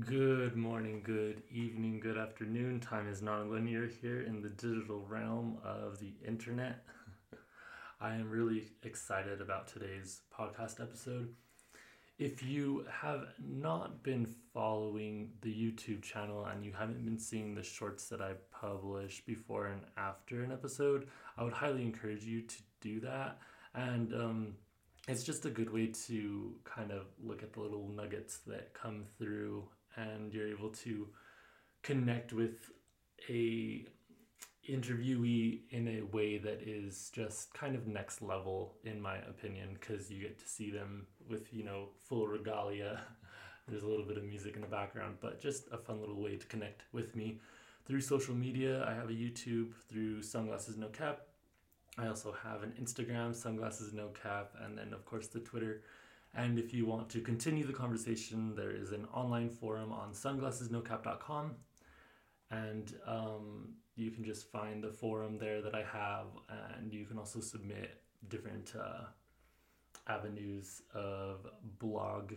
Good morning, good evening, good afternoon. Time is non-linear here in the digital realm of the internet. I am really excited about today's podcast episode. If you have not been following the YouTube channel and you haven't been seeing the shorts that I publish before and after an episode, I would highly encourage you to do that. And it's just a good way to kind of look at the little nuggets that come through, and you're able to connect with a interviewee in a way that is just kind of next level, in my opinion, because you get to see them with, you know, full regalia. There's a little bit of music in the background, but just a fun little way to connect with me through social media. I have a YouTube through SunglassesNoCap. I also have an Instagram, SunglassesNoCap, and then of course the Twitter. And if you want to continue the conversation, there is an online forum on SunglassesNoCap.com. And you can just find the forum there that I have, and you can also submit different avenues of blog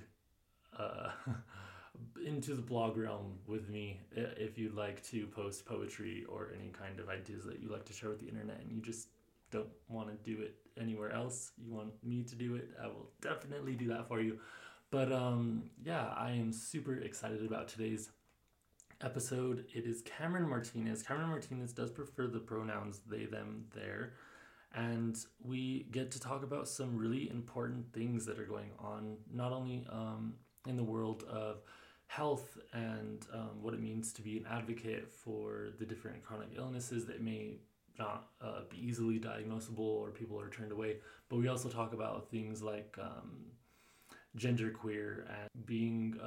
into the blog realm with me if you'd like to post poetry or any kind of ideas that you like to share with the internet and you just don't want to do it anywhere else. You want me to do it, I will definitely do that for you. But yeah, I am super excited about today's episode. It is Cameron Martinez. Cameron Martinez does prefer the pronouns they, them, their, and we get to talk about some really important things that are going on, not only in the world of health and what it means to be an advocate for the different chronic illnesses that may not be easily diagnosable or people are turned away, but we also talk about things like genderqueer and being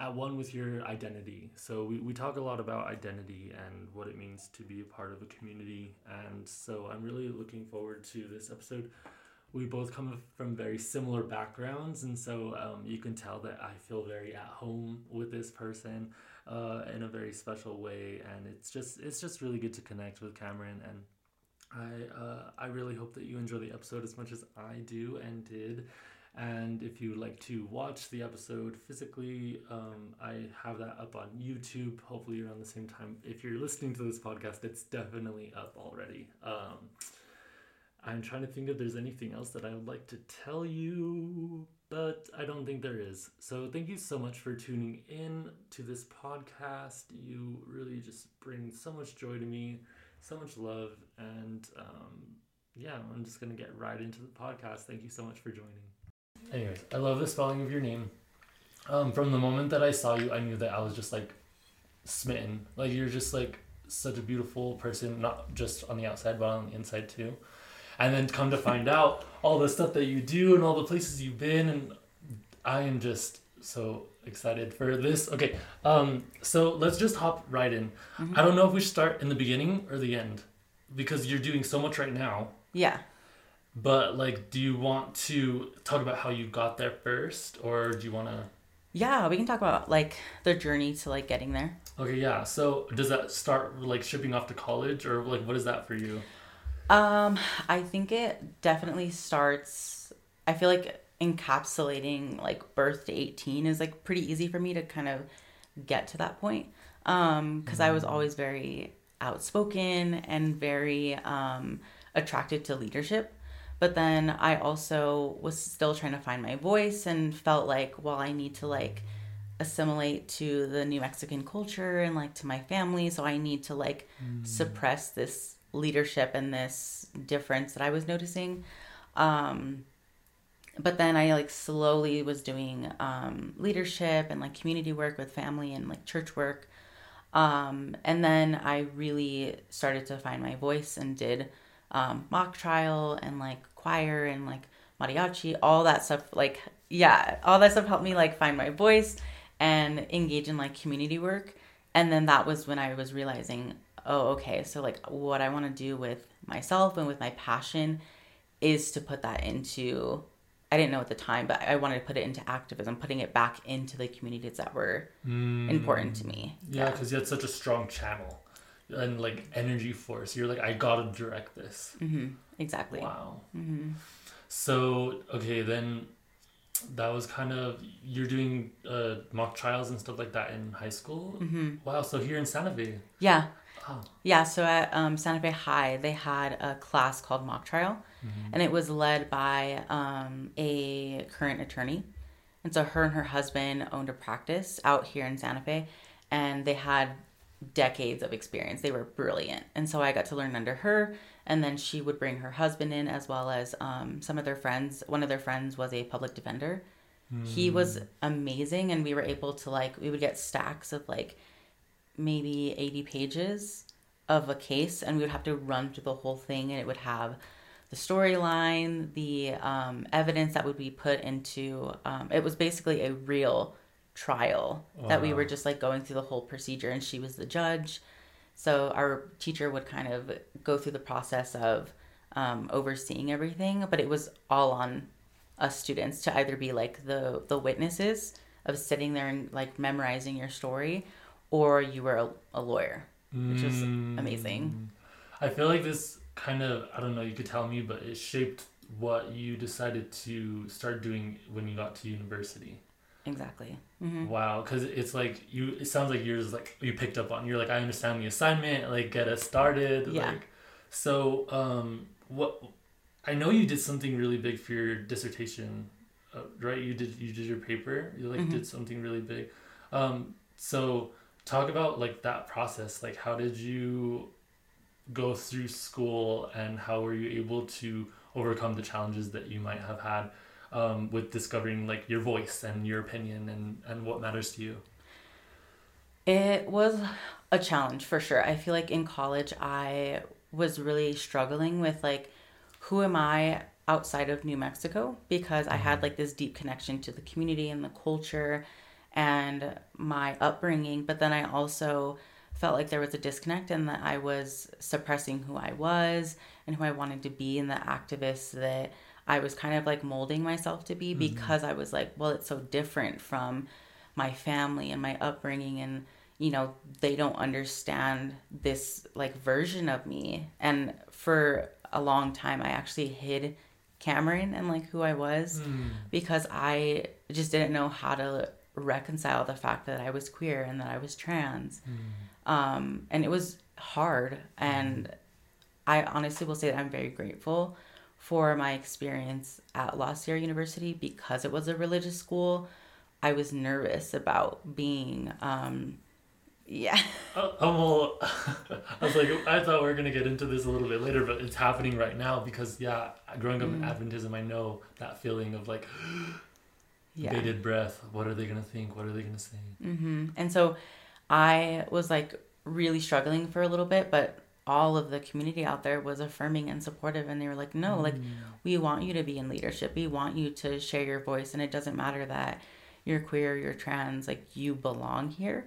at one with your identity. So we talk a lot about identity and what it means to be a part of a community, and so I'm really looking forward to this episode. We both come from very similar backgrounds, and so you can tell that I feel very at home with this person in a very special way, and it's just really good to connect with Cameron, and I really hope that you enjoy the episode as much as I do and did. And if you would like to watch the episode physically, I have that up on YouTube, hopefully around the same time. If you're listening to this podcast, it's definitely up already. I'm trying to think if there's anything else that I would like to tell you, but I don't think there is. So thank you so much for tuning in to this podcast. You really just bring so much joy to me, so much love, and yeah, I'm just going to get right into the podcast. Thank you so much for joining. Anyways, I love the spelling of your name. From the moment that I saw you, I knew that I was just, like, smitten. Like, you're just, like, such a beautiful person, not just on the outside, but on the inside, too. And then come to find out all the stuff that you do and all the places you've been, and I am just so excited for this. Okay, so let's just hop right in. Mm-hmm. I don't know if we should start in the beginning or the end, because you're doing so much right now. Yeah. But, like, do you want to talk about how you got there first, or do you want to... Yeah, we can talk about, like, the journey to, like, getting there. Okay, yeah. So, does that start, like, shipping off to college, or, like, what is that for you? I think it definitely starts... I feel like encapsulating, like, birth to 18 is, like, pretty easy for me to kind of get to that point. 'Cause I was always very outspoken and very attracted to leadership. But then I also was still trying to find my voice and felt like, well, I need to, like, assimilate to the New Mexican culture and, like, to my family. So I need to, like, suppress this leadership and this difference that I was noticing. But then I, like, slowly was doing leadership and, like, community work with family and, like, church work. And then I really started to find my voice and did mock trial and, like, choir and, like, mariachi, all that stuff, like, yeah, all that stuff helped me, like, find my voice and engage in, like, community work. And then that was when I was realizing, oh, okay, so, like, what I want to do with myself and with my passion is to put that into, I didn't know at the time, but I wanted to put it into activism, putting it back into the communities that were important to me. Yeah, because you had such a strong channel and, like, energy force. You're like, I gotta direct this. Mm-hmm. Exactly. Wow. Mm-hmm. So, okay, then that was kind of, you're doing mock trials and stuff like that in high school? Mm-hmm. Wow, so here in Santa Fe? Yeah. Wow. Yeah, so at Santa Fe High, they had a class called mock trial, mm-hmm. and it was led by a current attorney. And so her and her husband owned a practice out here in Santa Fe, and they had decades of experience. They were brilliant. And so I got to learn under her, and then she would bring her husband in, as well as some of their friends. One of their friends was a public defender. Mm. He was amazing, and we were able to, like, we would get stacks of, like, maybe 80 pages of a case, and we would have to run through the whole thing, and it would have the storyline, the evidence that would be put into, it was basically a real trial that we were just, like, going through the whole procedure, and she was the judge. So our teacher would kind of go through the process of overseeing everything, but it was all on us students to either be like the witnesses of sitting there and, like, memorizing your story, or you were a lawyer, which was amazing. I feel like this kind of, I don't know, you could tell me, but it shaped what you decided to start doing when you got to university. Exactly. Mm-hmm. Wow, because it's like you. It sounds like you're just like you picked up on. You're like, I understand the assignment. Like, get us started. Yeah. Like, so, what? I know you did something really big for your dissertation, right? You did your paper. You like mm-hmm. did something really big. So talk about, like, that process. Like, how did you go through school, and how were you able to overcome the challenges that you might have had? With discovering, like, your voice and your opinion and what matters to you? It was a challenge for sure. I feel like in college I was really struggling with, like, who am I outside of New Mexico? Because I had, like, this deep connection to the community and the culture and my upbringing. But then I also felt like there was a disconnect, and that I was suppressing who I was and who I wanted to be, and the activists that I was kind of, like, molding myself to be, because mm-hmm. I was like, well, it's so different from my family and my upbringing, and, you know, they don't understand this, like, version of me. And for a long time, I actually hid Cameron and, like, who I was because I just didn't know how to reconcile the fact that I was queer and that I was trans. And it was hard. And I honestly will say that I'm very grateful for my experience at La Sierra University, because it was a religious school. I was nervous about being, yeah. I was like, I thought we were going to get into this a little bit later, but it's happening right now because, yeah, growing up in Adventism, I know that feeling of, like, bated breath. What are they going to think? What are they going to say? Mm-hmm. And so I was, like, really struggling for a little bit, but all of the community out there was affirming and supportive, and they were like, no, like, we want you to be in leadership. We want you to share your voice, and it doesn't matter that you're queer, you're trans, like, you belong here.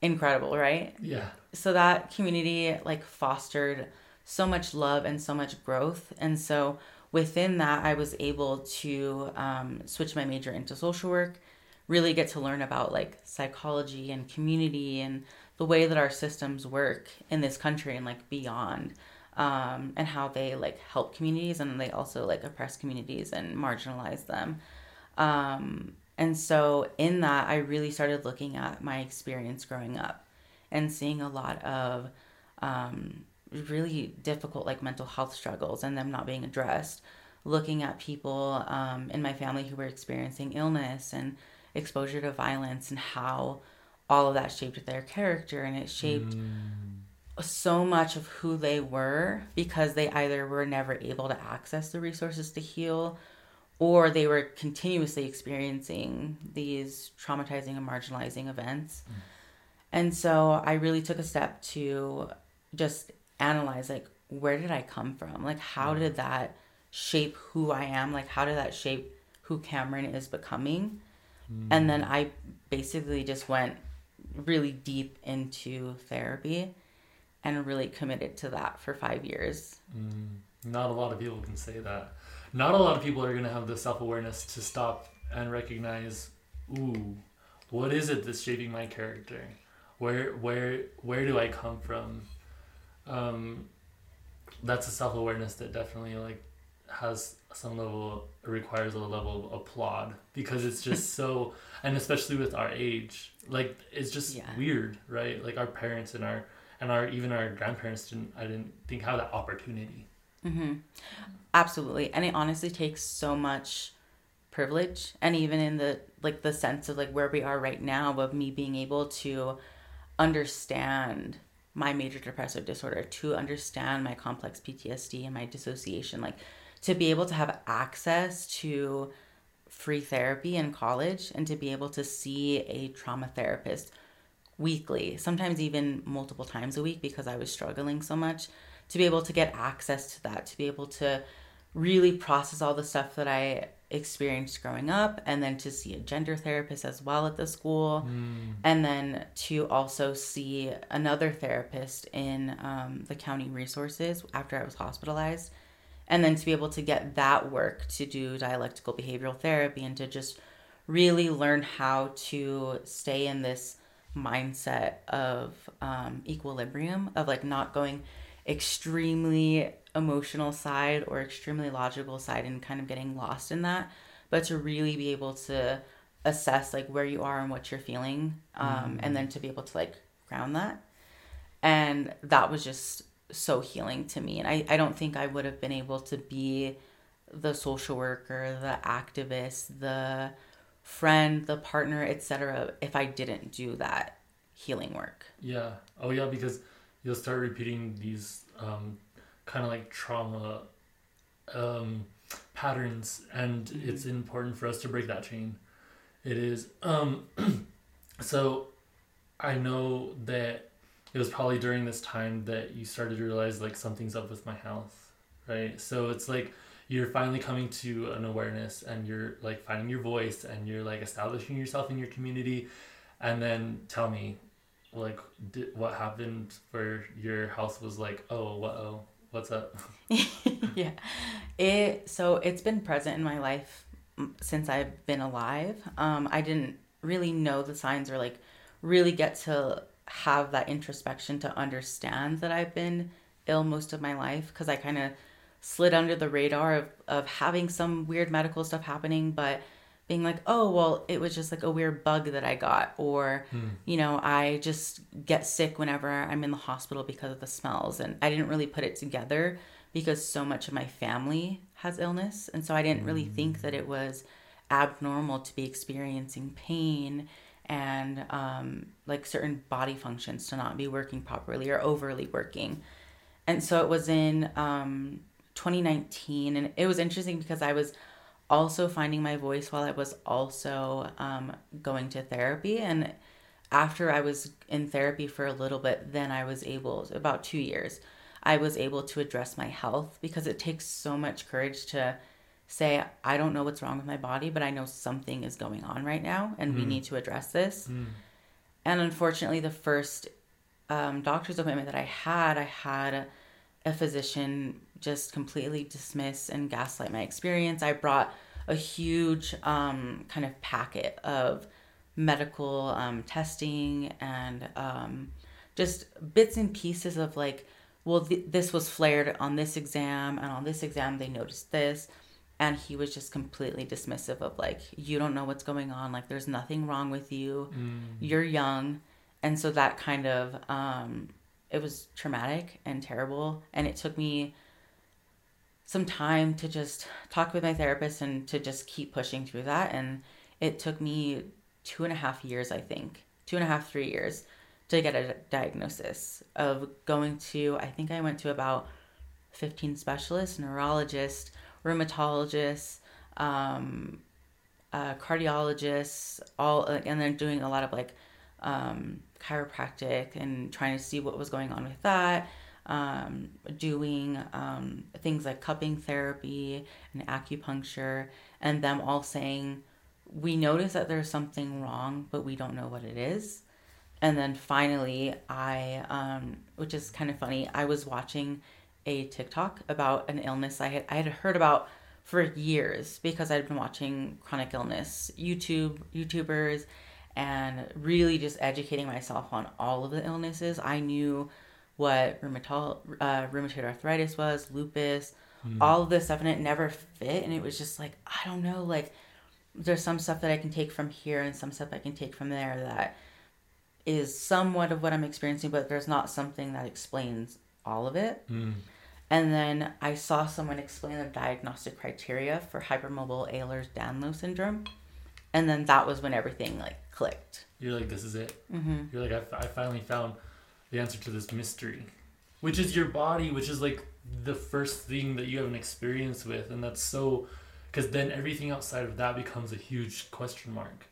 Incredible, right? Yeah. So that community, like, fostered so much love and so much growth. And so within that, I was able to switch my major into social work, really get to learn about, like, psychology and community and the way that our systems work in this country and, like, beyond, and how they, like, help communities, and they also, like, oppress communities and marginalize them. And so in that, I really started looking at my experience growing up and seeing a lot of really difficult, like, mental health struggles and them not being addressed, looking at people in my family who were experiencing illness and exposure to violence, and how all of that shaped their character, and it shaped so much of who they were, because they either were never able to access the resources to heal, or they were continuously experiencing these traumatizing and marginalizing events. And so I really took a step to just analyze, like, where did I come from? Like, how did that shape who I am? Like, how did that shape who Cameron is becoming? And then I basically just went really deep into therapy and really committed to that for 5 years. Not a lot of people can say that. Not a lot of people are going to have the self-awareness to stop and recognize, ooh, what is it that's shaping my character? Where do I come from? That's a self-awareness that definitely, like, has some level, requires a level of applaud, because it's just so, and especially with our age, like, it's just weird, right? Like, our parents and our even our grandparents I didn't think have that opportunity. Mm-hmm. Absolutely. And it honestly takes so much privilege, and even in the, like, the sense of, like, where we are right now, of me being able to understand my major depressive disorder, to understand my complex PTSD and my dissociation, like, to be able to have access to free therapy in college, and to be able to see a trauma therapist weekly, sometimes even multiple times a week, because I was struggling so much, to be able to get access to that, to be able to really process all the stuff that I experienced growing up, and then to see a gender therapist as well at the school, and then to also see another therapist in the county resources after I was hospitalized, and then to be able to get that work, to do dialectical behavioral therapy, and to just really learn how to stay in this mindset of equilibrium, of, like, not going extremely emotional side or extremely logical side and kind of getting lost in that, but to really be able to assess, like, where you are and what you're feeling, and then to be able to, like, ground that. And that was just so healing to me, and I don't think I would have been able to be the social worker, the activist, the friend, the partner, etc., if I didn't do that healing work. Because you'll start repeating these kind of like trauma patterns, and it's important for us to break that chain. It is. So I know that it was probably during this time that you started to realize, like, something's up with my health, right? So it's like you're finally coming to an awareness, and you're, like, finding your voice, and you're, like, establishing yourself in your community. And then tell me, like, what happened where your health was like, what's up? So it's been present in my life since I've been alive. I didn't really know the signs, or, like, really get to have that introspection to understand that I've been ill most of my life, because I kind of slid under the radar of having some weird medical stuff happening, but being like, oh, well, it was just, like, a weird bug that I got, or, you know, I just get sick whenever I'm in the hospital because of the smells. And I didn't really put it together, because so much of my family has illness. And so I didn't really think that it was abnormal to be experiencing pain and, like, certain body functions to not be working properly or overly working. And so it was in 2019. And it was interesting because I was also finding my voice while I was also going to therapy. And after I was in therapy for a little bit, then I was able, about 2 years, I was able to address my health, because it takes so much courage to say, I don't know what's wrong with my body, but I know something is going on right now, and we need to address this. And unfortunately, the first doctor's appointment that I had a physician just completely dismiss and gaslight my experience. I brought a huge kind of packet of medical testing and just bits and pieces of, like, well, this was flared on this exam, and on this exam they noticed this. And he was just completely dismissive of, like, you don't know what's going on. Like, there's nothing wrong with you. You're young. And so that kind of, it was traumatic and terrible. And it took me some time to just talk with my therapist and to just keep pushing through that. And it took me 2.5 years, I think, 3 years to get a diagnosis of going to, I think I went to about 15 specialists, neurologists, rheumatologists, cardiologists, all, and then doing a lot of, like, chiropractic and trying to see what was going on with that, doing things like cupping therapy and acupuncture, and them all saying, we notice that there's something wrong, but we don't know what it is. And then finally, I, which is kind of funny, I was watching a TikTok about an illness I had heard about for years, because I'd been watching chronic illness YouTubers and really just educating myself on all of the illnesses. I knew what rheumatoid arthritis was, lupus, all of this stuff, and it never fit. And it was just like, I don't know, like there's some stuff that I can take from here and some stuff I can take from there that is somewhat of what I'm experiencing, but there's not something that explains all of it. And then I saw someone explain the diagnostic criteria for hypermobile Ehlers-Danlos syndrome. And then that was when everything like clicked. You're like, this is it. Mm-hmm. You're like, I finally found the answer to this mystery, which is your body, which is like the first thing that you have an experience with. And that's so, because then everything outside of that becomes a huge question mark.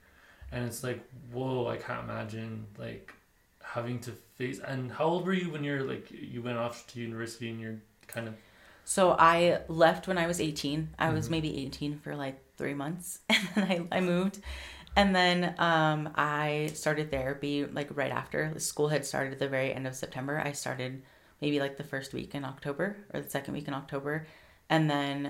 And it's like, whoa, I can't imagine like having to face. And how old were you when you're like, you went off to university and you're kind of. So I left when I was 18. I was maybe 18 for like 3 months, and then I moved. And then I started therapy like right after. School had started at the very end of September. I started maybe like the first week in October or the second week in October. And then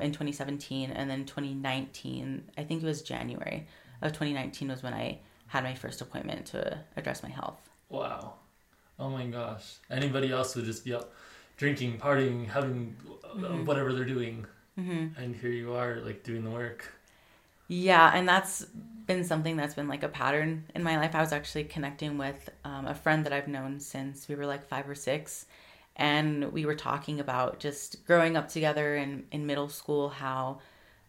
in 2017, and then 2019, I think it was January of 2019 was when I had my first appointment to address my health. Wow. Oh my gosh. Anybody else would just be up drinking, partying, having whatever they're doing. And here you are like doing the work. Yeah, and that's been something that's been like a pattern in my life. I was actually connecting with a friend that I've known since we were like 5 or 6, and we were talking about just growing up together and in middle school, how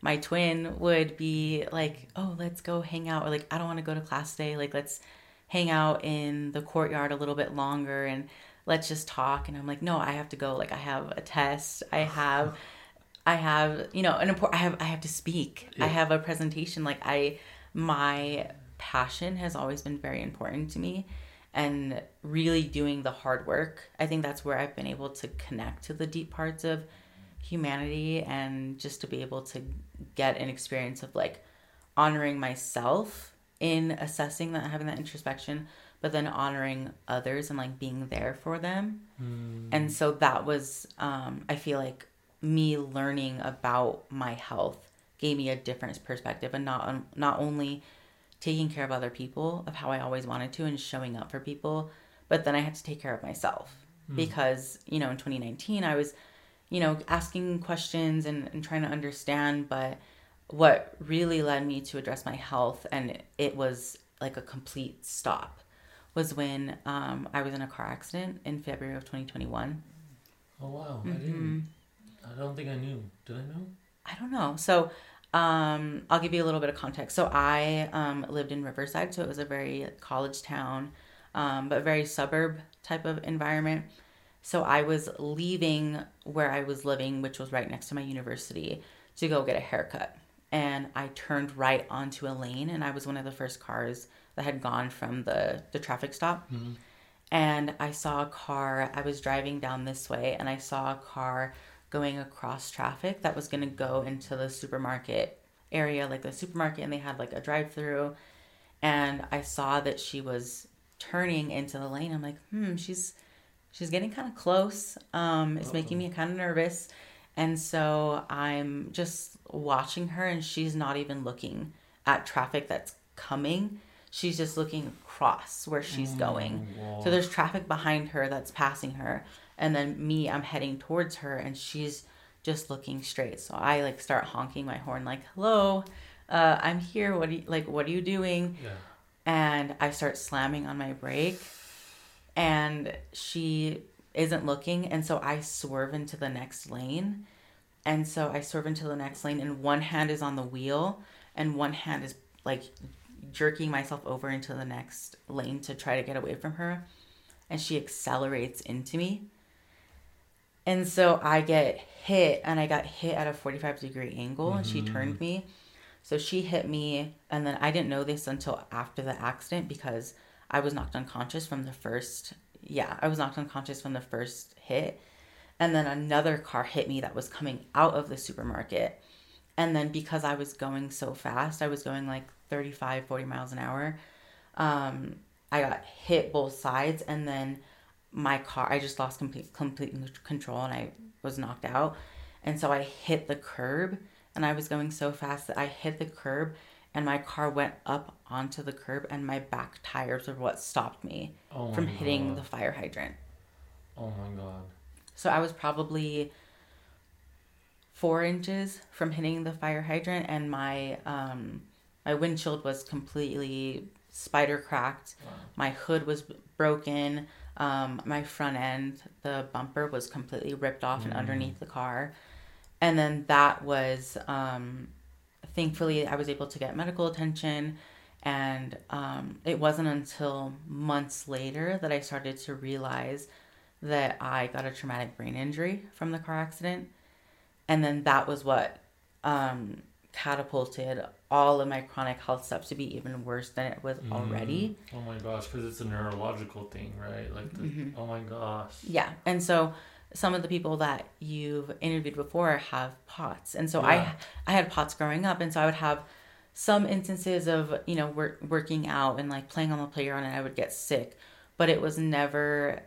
my twin would be like, oh, let's go hang out, or like, I don't want to go to class today, like let's hang out in the courtyard a little bit longer and let's just talk. And I'm like, no, I have to go, like I have a test, I have, you know, an important, I have to speak. Yeah. I have a presentation. Like my passion has always been very important to me, and really doing the hard work. I think that's where I've been able to connect to the deep parts of humanity, and just to be able to get an experience of like honoring myself in assessing that, having that introspection, but then honoring others and like being there for them. And so that was, I feel like, me learning about my health gave me a different perspective, and not only taking care of other people of how I always wanted to and showing up for people, but then I had to take care of myself because, you know, in 2019 I was, you know, asking questions and trying to understand. But what really led me to address my health, and it was like a complete stop, was when I was in a car accident in February of 2021. Oh wow. I didn't, I don't think I knew. Did I know? I don't know. So I'll give you a little bit of context. So I lived in Riverside, so it was a very college town, but very suburb type of environment. So I was leaving where I was living, which was right next to my university, to go get a haircut. And I turned right onto a lane, and I was one of the first cars that had gone from the traffic stop. And I saw a car. I was driving down this way, and I saw a car going across traffic that was going to go into the supermarket area, like the supermarket, and they had like a drive-through. And I saw that she was turning into the lane. I'm like, she's getting kind of close. It's making me kind of nervous. And so I'm just watching her, and she's not even looking at traffic that's coming. She's just looking across where she's going. Wow. So there's traffic behind her that's passing her. And then me, I'm heading towards her, and she's just looking straight. So I like start honking my horn, like, hello, I'm here. What are you doing? Yeah. And I start slamming on my brake, and she isn't looking. And so I swerve into the next lane. And one hand is on the wheel, and one hand is like jerking myself over into the next lane to try to get away from her. And she accelerates into me. And so I get hit, and I got hit at a 45-degree angle, and she turned me. So she hit me, and then I didn't know this until after the accident, because I was knocked unconscious from the first. Yeah, I was knocked unconscious from the first hit. And then another car hit me that was coming out of the supermarket. And then because I was going so fast, I was going like 35, 40 miles an hour, I got hit both sides, and then my car, I just lost complete control, and I was knocked out. And so I hit the curb, and I was going so fast that I hit the curb, and my car went up onto the curb, and my back tires were what stopped me from hitting the fire hydrant. Oh my God. So I was probably 4 inches from hitting the fire hydrant, and my my windshield was completely spider cracked. Wow. My hood was broken. My front end, the bumper was completely ripped off and underneath the car. And then that was, thankfully I was able to get medical attention. And it wasn't until months later that I started to realize that I got a traumatic brain injury from the car accident. And then that was what catapulted all of my chronic health stuff to be even worse than it was already. Oh my gosh, because it's a neurological thing, right? Like, oh my gosh. Yeah, and so some of the people that you've interviewed before have POTS. And so I had POTS growing up, and so I would have some instances of, you know, working out and like playing on the playground, and I would get sick, but it was never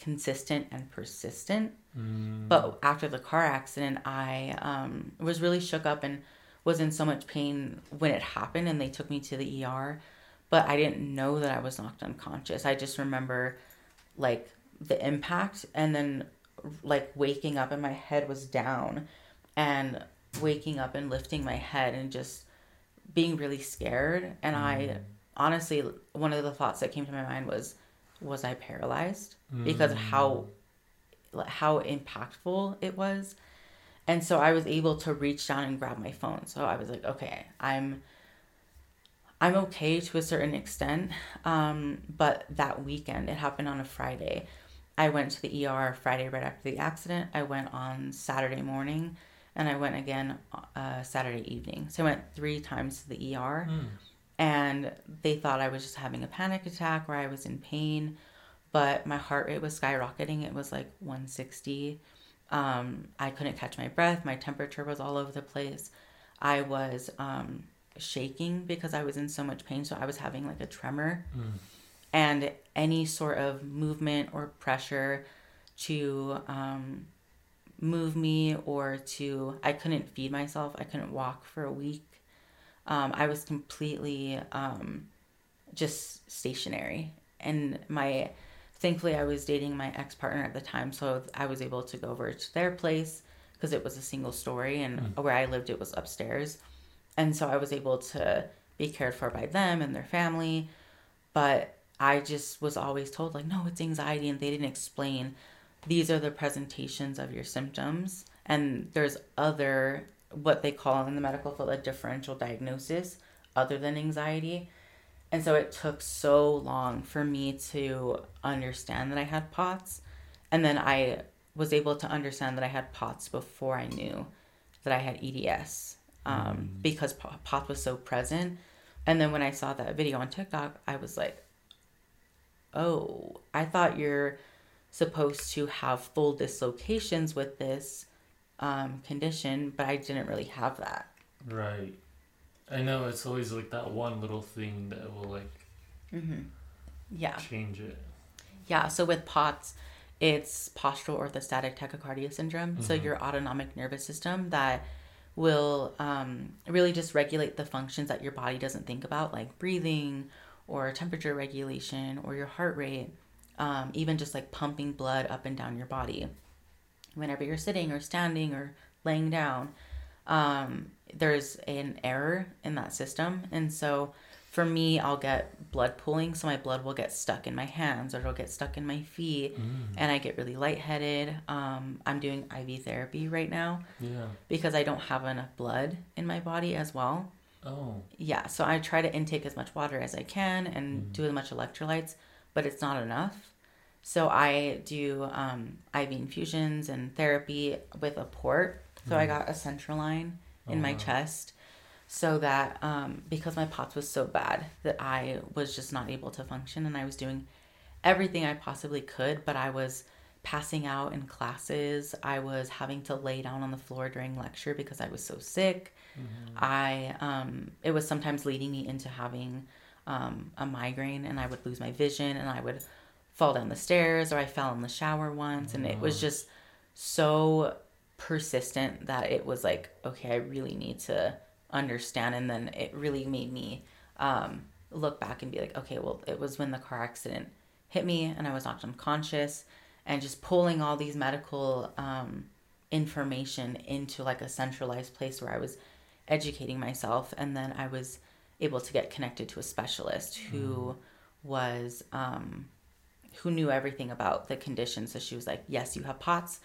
consistent and persistent. But after the car accident, I was really shook up and was in so much pain when it happened, and they took me to the ER, but I didn't know that I was knocked unconscious. I just remember like the impact, and then like waking up and my head was down, and waking up and lifting my head and just being really scared. And I honestly, one of the thoughts that came to my mind was I paralyzed because of how impactful it was. And so I was able to reach down and grab my phone. So I was like, okay, I'm okay to a certain extent. But that weekend, it happened on a Friday. I went to the ER Friday right after the accident. I went on Saturday morning, and I went again Saturday evening. So I went 3 times to the ER, and they thought I was just having a panic attack where I was in pain, but my heart rate was skyrocketing. It was like 160. I couldn't catch my breath. My temperature was all over the place. I was shaking because I was in so much pain. So I was having like a tremor, and any sort of movement or pressure to move me or to, I couldn't feed myself. I couldn't walk for a week. I was completely just stationary, and thankfully I was dating my ex-partner at the time. So I was able to go over to their place because it was a single story, and where I lived, it was upstairs. And so I was able to be cared for by them and their family. But I just was always told like, no, it's anxiety. And they didn't explain, these are the presentations of your symptoms. And there's other, what they call in the medical field, a differential diagnosis other than anxiety. And so it took so long for me to understand that I had POTS. And then I was able to understand that I had POTS before I knew that I had EDS, because POTS was so present. And then when I saw that video on TikTok, I was like, oh, I thought you're supposed to have full dislocations with this condition, but I didn't really have that. Right. I know, it's always like that one little thing that will like change it. Yeah, so with POTS, it's postural orthostatic tachycardia syndrome. So your autonomic nervous system that will really just regulate the functions that your body doesn't think about, like breathing or temperature regulation or your heart rate, even just like pumping blood up and down your body. Whenever you're sitting or standing or laying down, there's an error in that system. And so for me, I'll get blood pooling. So my blood will get stuck in my hands, or it'll get stuck in my feet, and I get really lightheaded. I'm doing IV therapy right now because I don't have enough blood in my body as well. Oh. Yeah. So I try to intake as much water as I can and do as much electrolytes, but it's not enough. So I do IV infusions and therapy with a port. So I got a central line in my chest, so that because my POTS was so bad that I was just not able to function, and I was doing everything I possibly could, but I was passing out in classes. I was having to lay down on the floor during lecture because I was so sick. I it was sometimes leading me into having a migraine, and I would lose my vision, and I would fall down the stairs, or I fell in the shower once, and it was just so persistent that it was like, okay, I really need to understand. And then it really made me look back and be like, okay, well, it was when the car accident hit me and I was knocked unconscious, and just pulling all these medical information into like a centralized place where I was educating myself, and then I was able to get connected to a specialist who was who knew everything about the condition. So she was like, yes, you have POTS.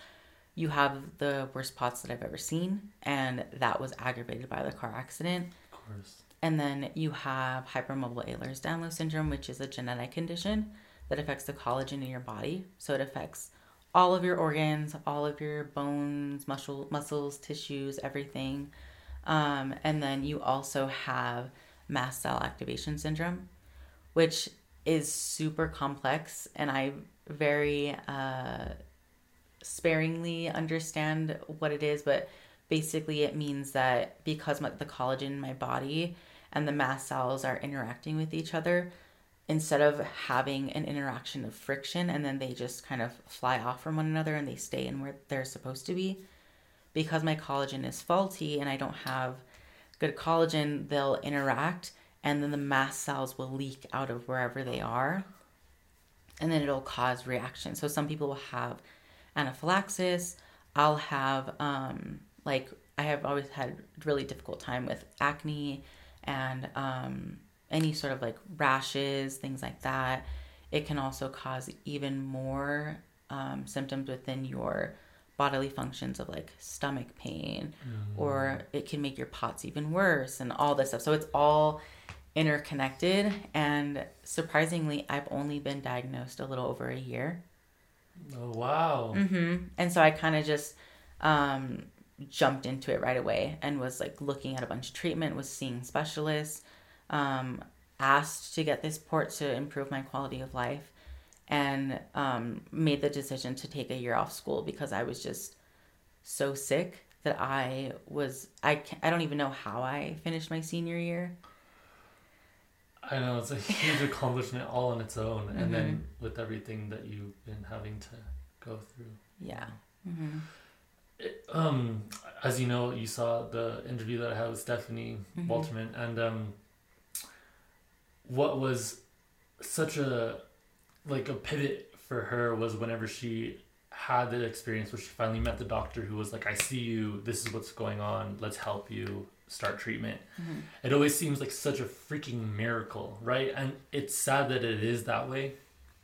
You have the worst POTS that I've ever seen, and that was aggravated by the car accident. Of course. And then you have hypermobile Ehlers-Danlos syndrome, which is a genetic condition that affects the collagen in your body. So it affects all of your organs, all of your bones, muscles, tissues, everything. And then you also have mast cell activation syndrome, which is super complex, and I very sparingly understand what it is, but basically it means that because the collagen in my body and the mast cells are interacting with each other, instead of having an interaction of friction, and then they just kind of fly off from one another and they stay in where they're supposed to be. Because my collagen is faulty and I don't have good collagen, they'll interact, and then the mast cells will leak out of wherever they are, and then it'll cause reaction. So some people will have anaphylaxis. I'll have, I have always had really difficult time with acne and any sort of like rashes, things like that. It can also cause even more symptoms within your bodily functions of like stomach pain, or it can make your POTS even worse and all this stuff. So it's all interconnected, and surprisingly, I've only been diagnosed a little over a year. Oh, wow. Mm-hmm. And so I kind of just jumped into it right away and was like looking at a bunch of treatment, was seeing specialists, asked to get this port to improve my quality of life, and made the decision to take a year off school because I was just so sick that I don't even know how I finished my senior year. I know, it's a huge accomplishment all on its own, and then with everything that you've been having to go through. Yeah. Mm-hmm. It, as you know, you saw the interview that I had with Stephanie Walterman, and what was such a pivot for her was whenever she had the experience where she finally met the doctor who was like, I see you, this is what's going on, let's help you start treatment. It always seems like such a freaking miracle, right? And it's sad that it is that way.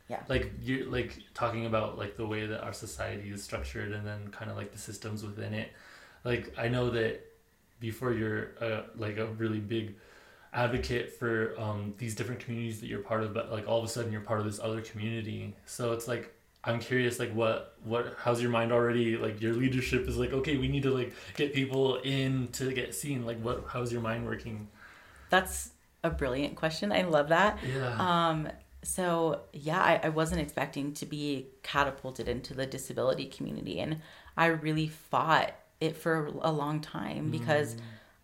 Yeah. Like you're like talking about like the way that our society is structured and then kind of like the systems within it. Like I know that before you're a really big advocate for these different communities that you're part of, but like all of a sudden you're part of this other community. So it's like, I'm curious, like what, how's your mind already? Like your leadership is like, okay, we need to like get people in to get seen. Like how's your mind working? That's a brilliant question. I love that. Yeah. I wasn't expecting to be catapulted into the disability community. And I really fought it for a long time because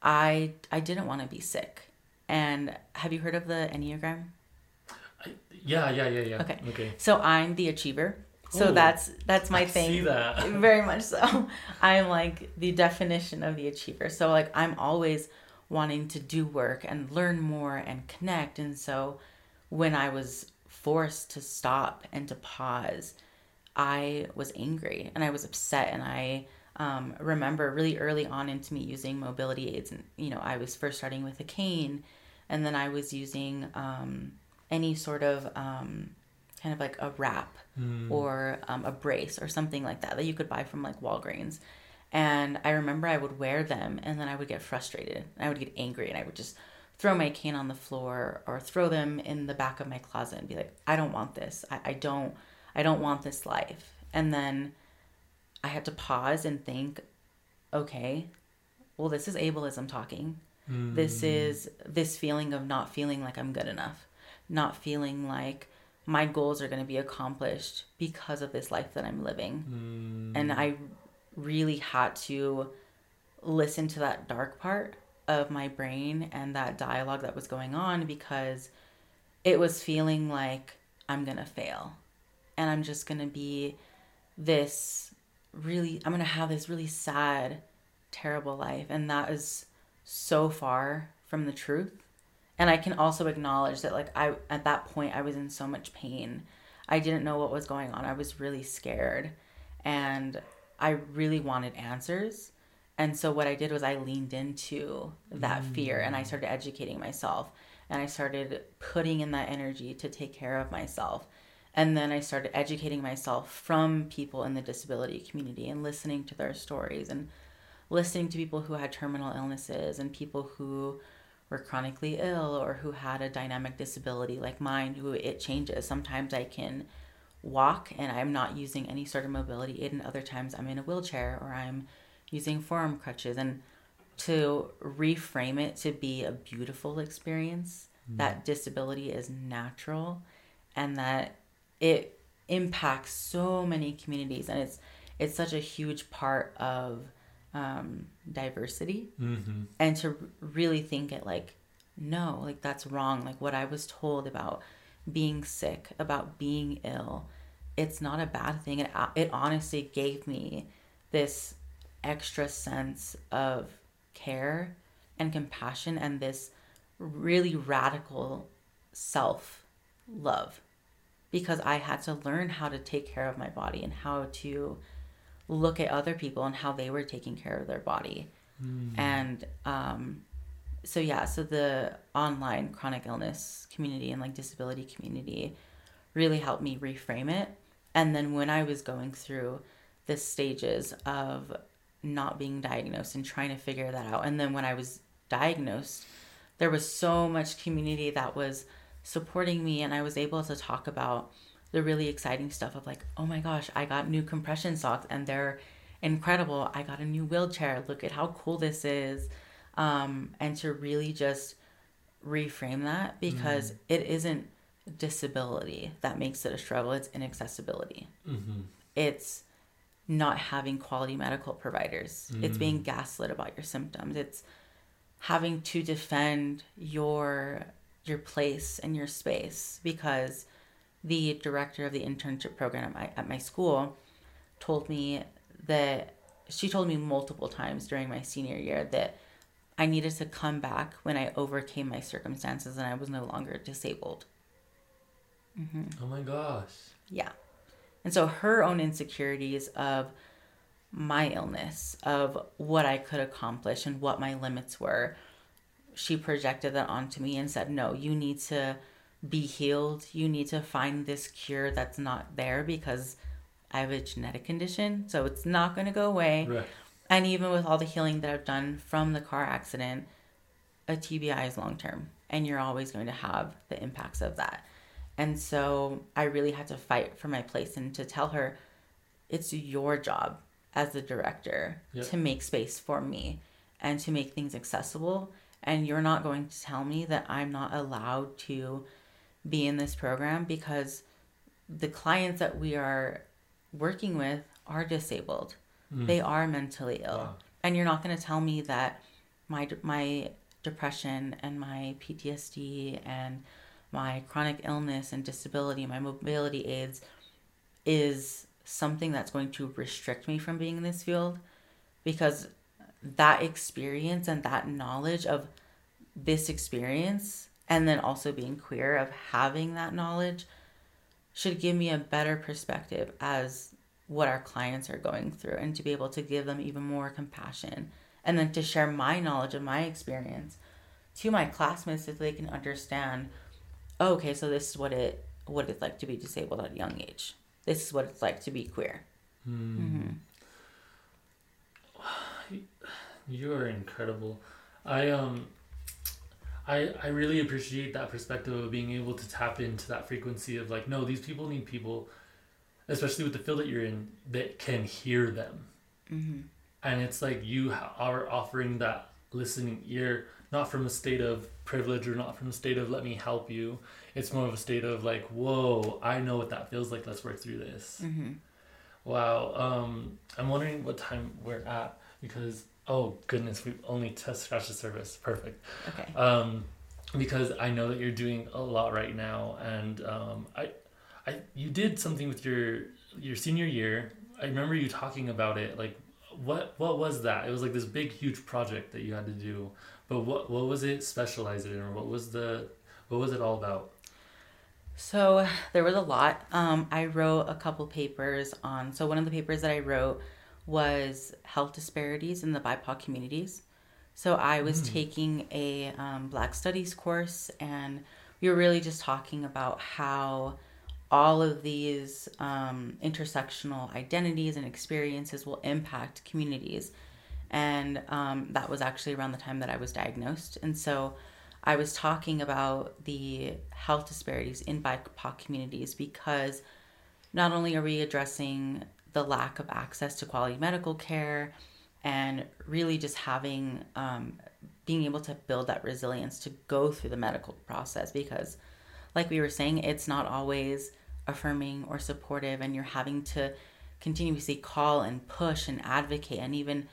I didn't want to be sick. And have you heard of the Enneagram? Yeah. Okay. So I'm the achiever. So that's my thing. I see that. Very much so. I'm like the definition of the achiever. So like I'm always wanting to do work and learn more and connect. And so when I was forced to stop and to pause, I was angry and I was upset. And I remember really early on into me using mobility aids. And, you know, I was first starting with a cane, and then I was using any sort of kind of like a wrap or a brace or something like that you could buy from like Walgreens. And I remember I would wear them, and then I would get frustrated and I would get angry, and I would just throw my cane on the floor or throw them in the back of my closet and be like, I don't want this. I don't want this life. And then I had to pause and think, okay, well, this is ableism talking. This is this feeling of not feeling like I'm good enough. Not feeling like my goals are going to be accomplished because of this life that I'm living. And I really had to listen to that dark part of my brain and that dialogue that was going on, because it was feeling like I'm going to fail. And I'm just going to be I'm going to have this really sad, terrible life. And that is so far from the truth. And I can also acknowledge that, like, at that point, I was in so much pain. I didn't know what was going on. I was really scared. And I really wanted answers. And so what I did was I leaned into that fear, and I started educating myself, and I started putting in that energy to take care of myself. And then I started educating myself from people in the disability community and listening to their stories and listening to people who had terminal illnesses and people who were chronically ill or who had a dynamic disability like mine, who it changes. Sometimes I can walk and I'm not using any sort of mobility aid, and other times I'm in a wheelchair or I'm using forearm crutches. And to reframe it to be a beautiful experience, that disability is natural and that it impacts so many communities. And it's such a huge part of diversity, and to really think it like, no, like that's wrong. Like what I was told about being sick, about being ill, it's not a bad thing. It honestly gave me this extra sense of care and compassion and this really radical self-love, because I had to learn how to take care of my body and how to look at other people and how they were taking care of their body. And so the online chronic illness community and like disability community really helped me reframe it. And then when I was going through the stages of not being diagnosed and trying to figure that out, and then when I was diagnosed, there was so much community that was supporting me, and I was able to talk about the really exciting stuff of like, oh my gosh, I got new compression socks and they're incredible. I got a new wheelchair. Look at how cool this is. And to really just reframe that, because it isn't disability that makes it a struggle. It's inaccessibility. It's not having quality medical providers. It's being gaslit about your symptoms. It's having to defend your place and your space, because the director of the internship program at my school told me that, she told me multiple times during my senior year that I needed to come back when I overcame my circumstances and I was no longer disabled. Oh my gosh. Yeah. And so her own insecurities of my illness, of what I could accomplish and what my limits were, she projected that onto me and said, no, you need to be healed. You need to find this cure that's not there, because I have a genetic condition, so it's not going to go away. Right. And even with all the healing that I've done from the car accident, a TBI is long term, and you're always going to have the impacts of that. And so I really had to fight for my place and to tell her, it's your job as the director to make space for me and to make things accessible. And you're not going to tell me that I'm not allowed to be in this program, because the clients that we are working with are disabled. They are mentally ill. And you're not going to tell me that my depression and my PTSD and my chronic illness and disability, my mobility aids, is something that's going to restrict me from being in this field, because that experience and that knowledge of this experience, and then also being queer, of having that knowledge, should give me a better perspective as what our clients are going through, and to be able to give them even more compassion, and then to share my knowledge and my experience to my classmates so they can understand, oh, okay, so this is what it's like to be disabled at a young age. This is what it's like to be queer. You are incredible. I really appreciate that perspective of being able to tap into that frequency of like, no, these people need people, especially with the field that you're in, that can hear them. And it's like you are offering that listening ear, not from a state of privilege or not from a state of let me help you. It's more of a state of like, whoa, I know what that feels like. Let's work through this. Wow. I'm wondering what time we're at, because oh goodness, we've only just scratched the surface. Perfect. Okay. Because I know that you're doing a lot right now, and you did something with your senior year. I remember you talking about it. Like, what was that? It was like this big, huge project that you had to do. But what was it specialized in, or what was it all about? So there was a lot. I wrote a couple papers on. So one of the papers that I wrote was health disparities in the BIPOC communities. So I was taking a Black Studies course, and we were really just talking about how all of these intersectional identities and experiences will impact communities. And that was actually around the time that I was diagnosed. And so I was talking about the health disparities in BIPOC communities because not only are we addressing the lack of access to quality medical care and really just having, being able to build that resilience to go through the medical process, because like we were saying, it's not always affirming or supportive, and you're having to continuously call and push and advocate. And even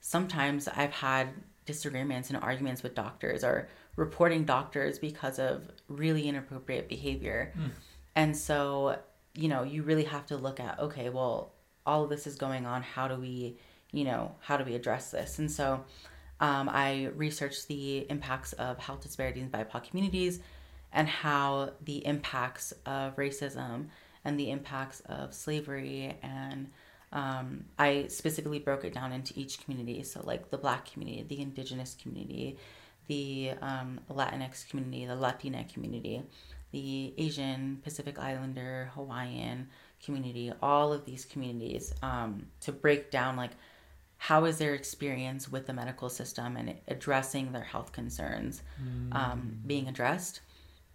sometimes I've had disagreements and arguments with doctors or reporting doctors because of really inappropriate behavior. And so, you know, you really have to look at, okay, well, all of this is going on. How do we, you know, how do we address this? And so I researched the impacts of health disparities in BIPOC communities and how the impacts of racism and the impacts of slavery. And I specifically broke it down into each community. So like the Black community, the Indigenous community, the Latinx community, the Latina community, the Asian, Pacific Islander, Hawaiian community, all of these communities, to break down like how is their experience with the medical system and addressing their health concerns being addressed.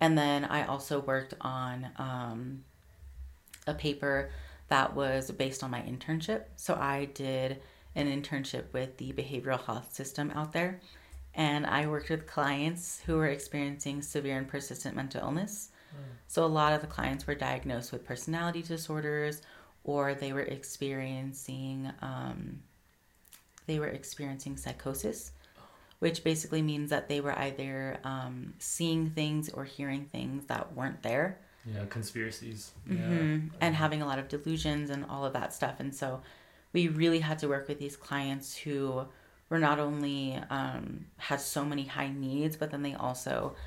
And then I also worked on a paper that was based on my internship. So I did an internship with the behavioral health system out there. And I worked with clients who were experiencing severe and persistent mental illness. So a lot of the clients were diagnosed with personality disorders, or they were experiencing psychosis, which basically means that they were either seeing things or hearing things that weren't there. Yeah, conspiracies. And having a lot of delusions and all of that stuff. And so we really had to work with these clients who were not only had so many high needs, but then they also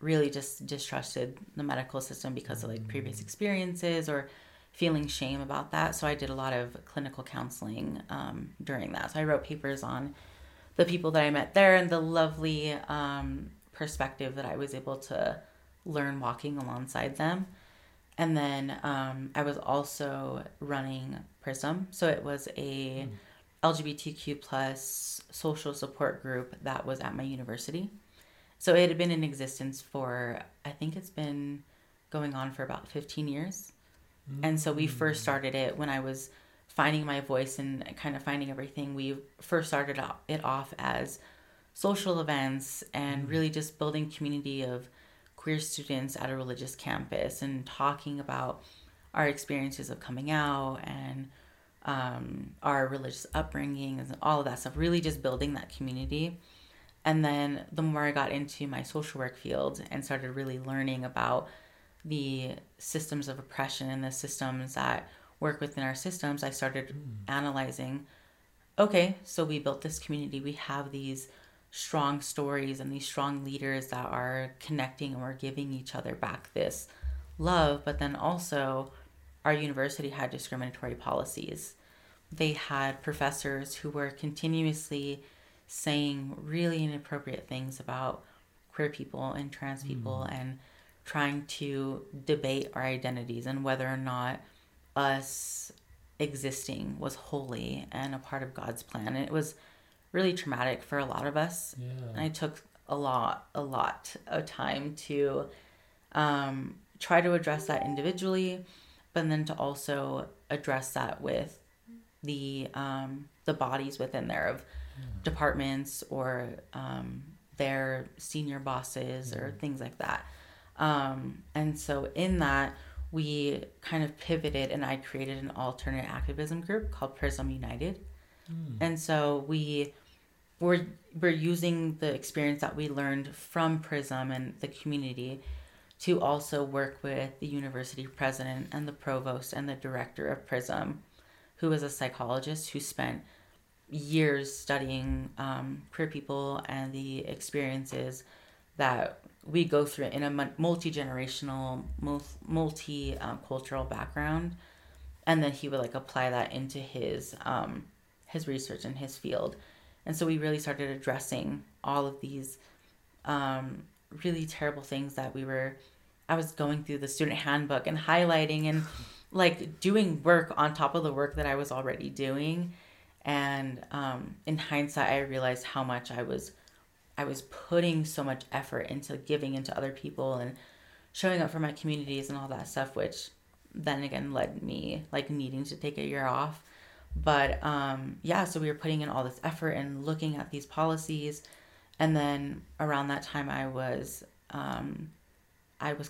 really just distrusted the medical system because of like previous experiences or feeling shame about that. So I did a lot of clinical counseling during that. So I wrote papers on the people that I met there and the lovely perspective that I was able to learn walking alongside them. And then I was also running PRISM. So it was a LGBTQ plus social support group that was at my university. So it had been in existence for, I think it's been going on for about 15 years. And so we first started it when I was finding my voice and kind of finding everything. We first started it off as social events and really just building community of queer students at a religious campus and talking about our experiences of coming out and our religious upbringing and all of that stuff, really just building that community. And then the more I got into my social work field and started really learning about the systems of oppression and the systems that work within our systems, I started analyzing, okay, so we built this community. We have these strong stories and these strong leaders that are connecting, and we're giving each other back this love. But then also, our university had discriminatory policies. They had professors who were continuously saying really inappropriate things about queer people and trans people and trying to debate our identities and whether or not us existing was holy and a part of God's plan. And it was really traumatic for a lot of us. And I took a lot of time to try to address that individually, but then to also address that with the bodies within there of departments or their senior bosses or things like that. And so in that, we kind of pivoted, and I created an alternate activism group called PRISM United. And so we're using the experience that we learned from PRISM and the community to also work with the university president and the provost and the director of PRISM, who is a psychologist who spent years studying queer people and the experiences that we go through in a multi-generational, multi-cultural background. And then he would like apply that into his research in his field. And so we really started addressing all of these really terrible things that I was going through the student handbook and highlighting and like doing work on top of the work that I was already doing. And in hindsight, I realized how much I was putting so much effort into giving into other people and showing up for my communities and all that stuff, which then again led me like needing to take a year off. But so we were putting in all this effort and looking at these policies. And then around that time I was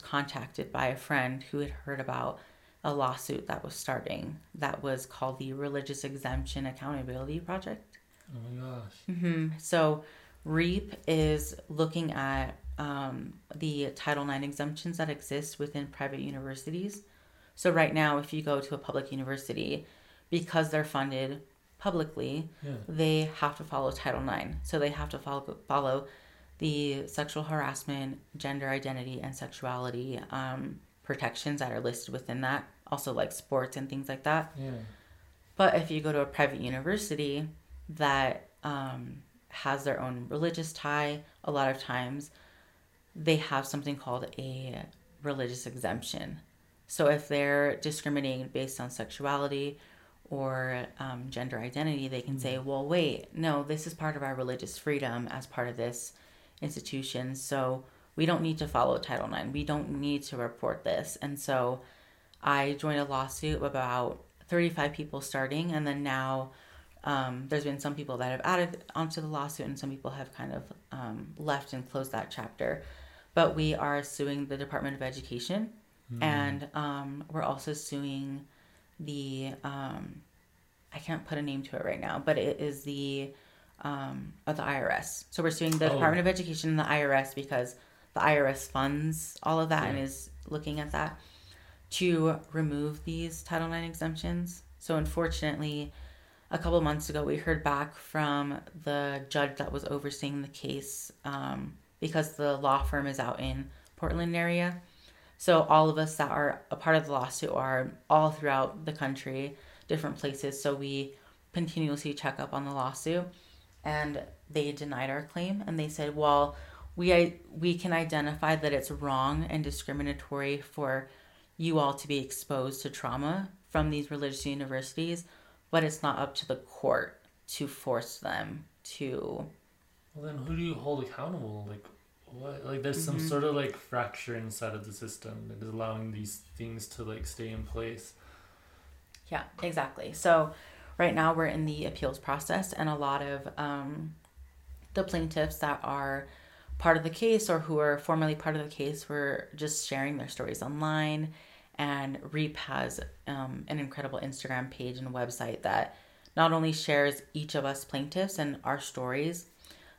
contacted by a friend who had heard about a lawsuit that was starting that was called the Religious Exemption Accountability Project. Oh my gosh. Mm-hmm. So REAP is looking at the Title IX exemptions that exist within private universities. So right now, if you go to a public university, because they're funded publicly, they have to follow Title IX. So they have to follow the sexual harassment, gender identity, and sexuality protections that are listed within that. Also like sports and things like that. Yeah. But if you go to a private university that has their own religious tie, a lot of times they have something called a religious exemption. So if they're discriminating based on sexuality or gender identity, they can say, well, wait, no, this is part of our religious freedom as part of this institution. So we don't need to follow Title IX. We don't need to report this. And so I joined a lawsuit about 35 people starting. And then now there's been some people that have added onto the lawsuit and some people have kind of left and closed that chapter. But we are suing the Department of Education. Mm. And we're also suing the, I can't put a name to it right now, but it is the IRS. So we're suing the Department of Education and the IRS because the IRS funds all of that and is looking at that to remove these Title IX exemptions. So unfortunately, a couple of months ago, we heard back from the judge that was overseeing the case because the law firm is out in Portland area. So all of us that are a part of the lawsuit are all throughout the country, different places. So we continuously check up on the lawsuit, and they denied our claim. And they said, well, we can identify that it's wrong and discriminatory for you all to be exposed to trauma from these religious universities, but it's not up to the court to force them to. Well, then who do you hold accountable? Like, what? Like, there's some sort of like fracture inside of the system that is allowing these things to like stay in place. Yeah, exactly. So right now we're in the appeals process, and a lot of the plaintiffs that are part of the case or who are formerly part of the case were just sharing their stories online. And REAP has an incredible Instagram page and website that not only shares each of us plaintiffs and our stories,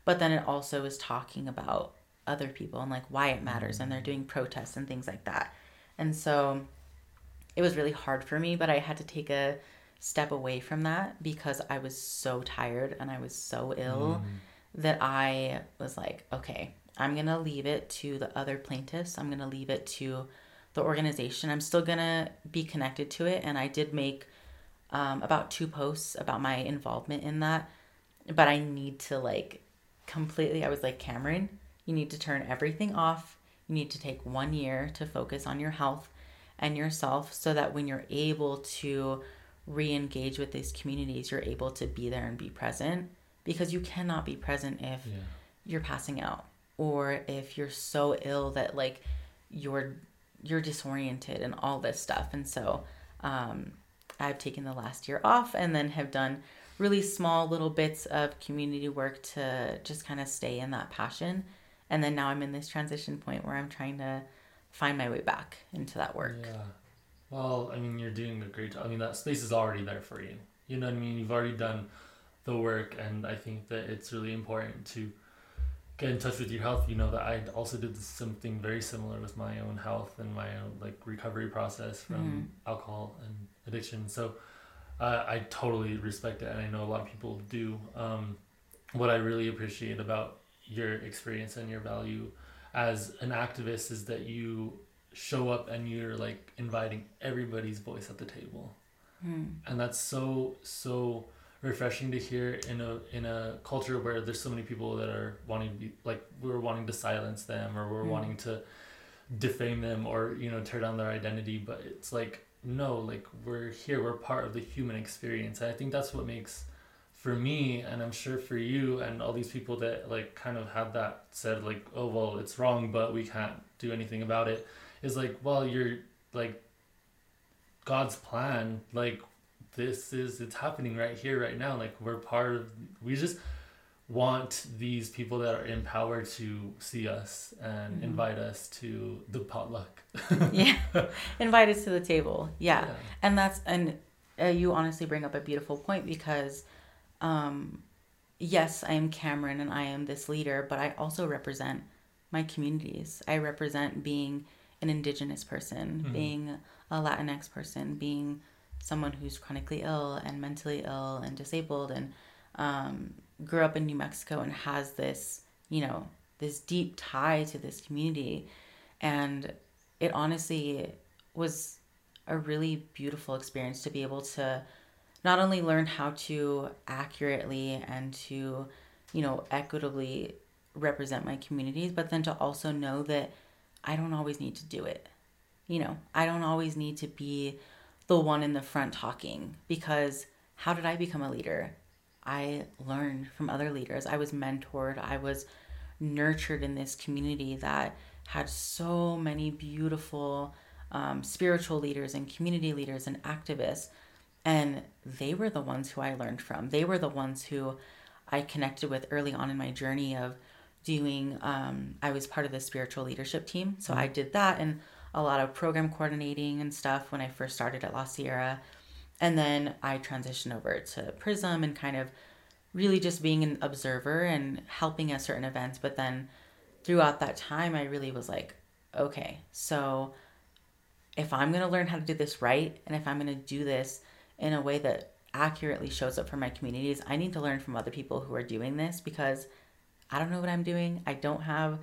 but then it also is talking about other people and like why it matters, and they're doing protests and things like that. And so it was really hard for me, but I had to take a step away from that because I was so tired and I was so ill that I was like, okay, I'm going to leave it to the other plaintiffs. I'm going to leave it to the organization. I'm still going to be connected to it. And I did make about 2 posts about my involvement in that, but I need to like completely, I was like, Cameron, you need to turn everything off. You need to take 1 year to focus on your health and yourself so that when you're able to re-engage with these communities, you're able to be there and be present, because you cannot be present if you're passing out or if you're so ill that like you're disoriented and all this stuff. And so I've taken the last year off and then have done really small little bits of community work to just kind of stay in that passion. And then now I'm in this transition point where I'm trying to find my way back into that work. Yeah. Well, I mean, you're doing a great job. I mean, that space is already there for you. You know what I mean? You've already done the work, and I think that it's really important to get in touch with your health. You know that I also did something very similar with my own health and my own like recovery process from alcohol and addiction. So I totally respect it, and I know a lot of people do. What I really appreciate about your experience and your value as an activist is that you show up and you're like inviting everybody's voice at the table. And that's so refreshing to hear in a culture where there's so many people that are wanting to be like, we're wanting to silence them, or we're wanting to defame them, or, you know, tear down their identity. But it's like, no, like, we're here, we're part of the human experience. And I think that's what makes, for me, and I'm sure for you and all these people that like kind of have that said, like, oh, well, it's wrong, but we can't do anything about it, is like, well, you're like, God's plan, like, it's happening right here, right now. Like, we're part of, we just want these people that are in power to see us and invite us to the potluck. Yeah. Invite us to the table. Yeah. Yeah. And you honestly bring up a beautiful point, because yes, I am Cameron and I am this leader, but I also represent my communities. I represent being an Indigenous person, being a Latinx person, being someone who's chronically ill and mentally ill and disabled, and grew up in New Mexico and has this, you know, this deep tie to this community. And it honestly was a really beautiful experience to be able to not only learn how to accurately and to, you know, equitably represent my communities, but then to also know that I don't always need to do it. You know, I don't always need to be the one in the front talking, because how did I become a leader? I learned from other leaders. I was mentored. I was nurtured in this community that had so many beautiful spiritual leaders and community leaders and activists. And they were the ones who I learned from. They were the ones who I connected with early on in my journey of doing, I was part of the spiritual leadership team. So I did that and a lot of program coordinating and stuff when I first started at La Sierra. And then I transitioned over to PRISM and kind of really just being an observer and helping at certain events. But then throughout that time, I really was like, okay, so if I'm going to learn how to do this right, and if I'm going to do this in a way that accurately shows up for my communities, I need to learn from other people who are doing this, because I don't know what I'm doing. I don't have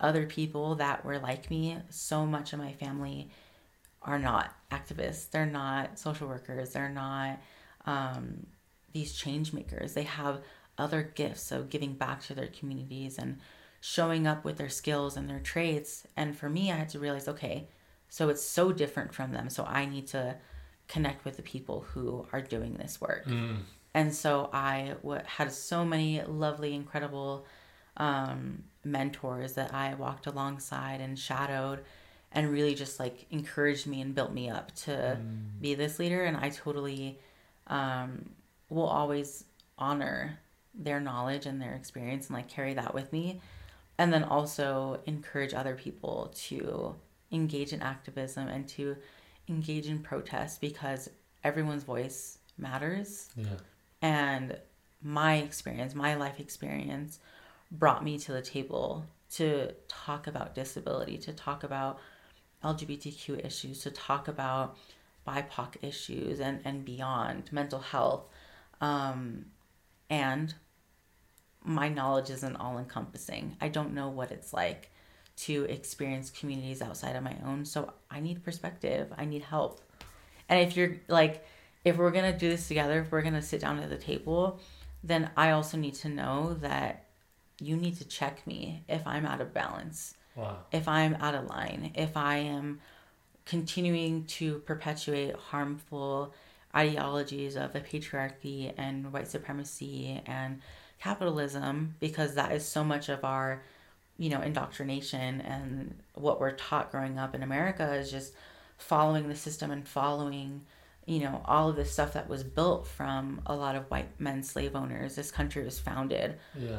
other people that were like me. So much of my family are not activists. They're not social workers. They're not these change makers. They have other gifts. So giving back to their communities and showing up with their skills and their traits. And for me, I had to realize, okay, so it's so different from them. So I need to connect with the people who are doing this work. And so I had so many lovely, incredible mentors that I walked alongside and shadowed, and really just like encouraged me and built me up to be this leader. And I totally will always honor their knowledge and their experience and like carry that with me, and then also encourage other people to engage in activism and to engage in protest, because everyone's voice matters. Yeah. And my life experience brought me to the table to talk about disability, to talk about LGBTQ issues, to talk about BIPOC issues and beyond, mental health. And my knowledge isn't all-encompassing. I don't know what it's like to experience communities outside of my own, so I need perspective. I need help. And if you're like, if we're going to do this together, if we're going to sit down at the table, then I also need to know that you need to check me if I'm out of balance, if I'm out of line, if I am continuing to perpetuate harmful ideologies of the patriarchy and white supremacy and capitalism, because that is so much of our, you know, indoctrination and what we're taught growing up in America is just following the system and following, you know, all of this stuff that was built from a lot of white men slave owners. This country was founded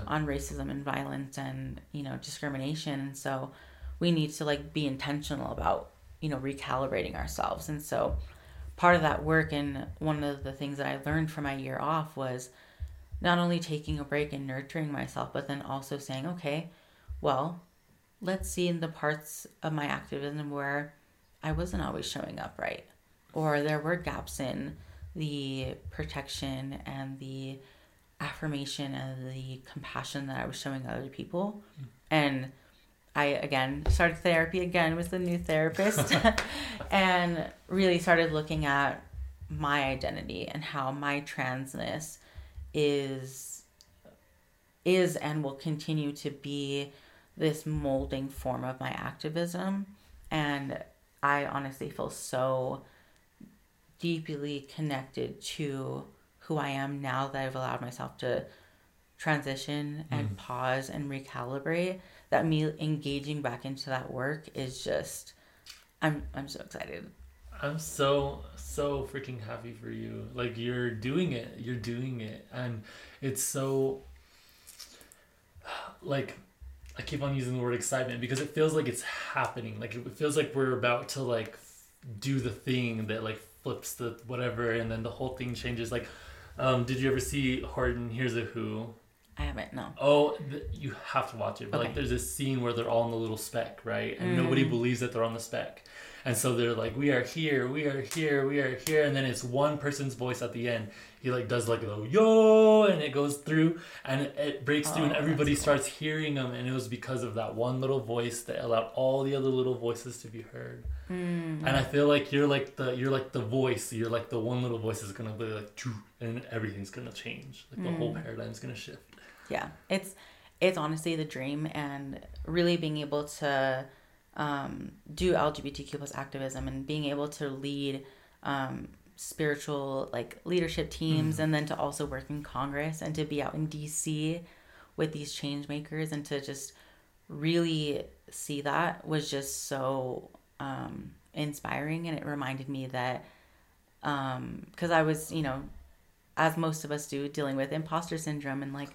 on racism and violence and, you know, discrimination. And so we need to like be intentional about, you know, recalibrating ourselves. And so part of that work, and one of the things that I learned from my year off, was not only taking a break and nurturing myself, but then also saying, okay, well, let's see in the parts of my activism where I wasn't always showing up right, or there were gaps in the protection and the affirmation and the compassion that I was showing other people. And I, again, started therapy again with the new therapist and really started looking at my identity and how my transness is and will continue to be this molding form of my activism. And I honestly feel so deeply connected to who I am now that I've allowed myself to transition and pause and recalibrate, that me engaging back into that work is just, I'm so excited. I'm so freaking happy for you. Like, you're doing it. And it's so, like, I keep on using the word excitement because it feels like it's happening. Like, it feels like we're about to, like, do the thing that, like, flips the whatever, and then the whole thing changes. Like, did you ever see Horton Hears a Who? I haven't, no. Oh, you have to watch it. But, okay. Like, there's this scene where they're all in the little speck, right? And nobody believes that they're on the speck. And so they're like, we are here, we are here, we are here. And then it's one person's voice at the end. He, like, does, like, a yo, and it goes through, and it breaks through, and everybody starts hearing them. And it was because of that one little voice that allowed all the other little voices to be heard. Mm. And I feel like you're like the voice. You're like the one little voice is going to be like, and everything's going to change. Like, the whole paradigm's going to shift. Yeah. It's honestly the dream, and really being able to do LGBTQ plus activism and being able to lead spiritual, like, leadership teams, and then to also work in Congress and to be out in DC with these change makers and to just really see that was just so inspiring. And it reminded me that because I was, you know, as most of us do, dealing with imposter syndrome and, like,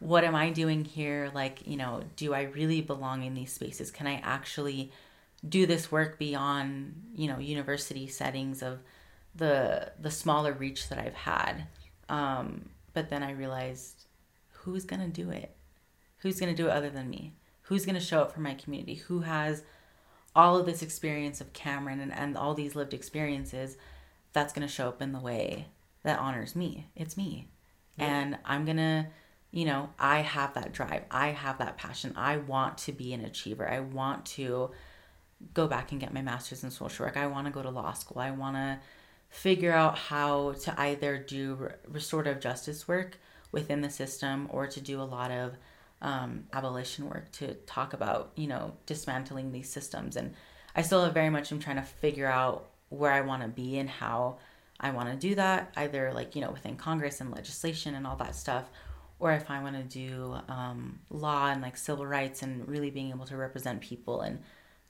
what am I doing here? Like, you know, do I really belong in these spaces? Can I actually do this work beyond, you know, university settings of the smaller reach that I've had? But then I realized, who's going to do it? Who's going to do it other than me? Who's going to show up for my community? Who has all of this experience of Cameron and all these lived experiences that's going to show up in the way that honors me? It's me. Yeah. And I'm going to... You know, I have that drive. I have that passion. I want to be an achiever. I want to go back and get my master's in social work. I want to go to law school. I want to figure out how to either do restorative justice work within the system or to do a lot of abolition work to talk about, you know, dismantling these systems. And I still very much am trying to figure out where I want to be and how I want to do that, either, like, you know, within Congress and legislation and all that stuff, or if I want to do law and, like, civil rights and really being able to represent people and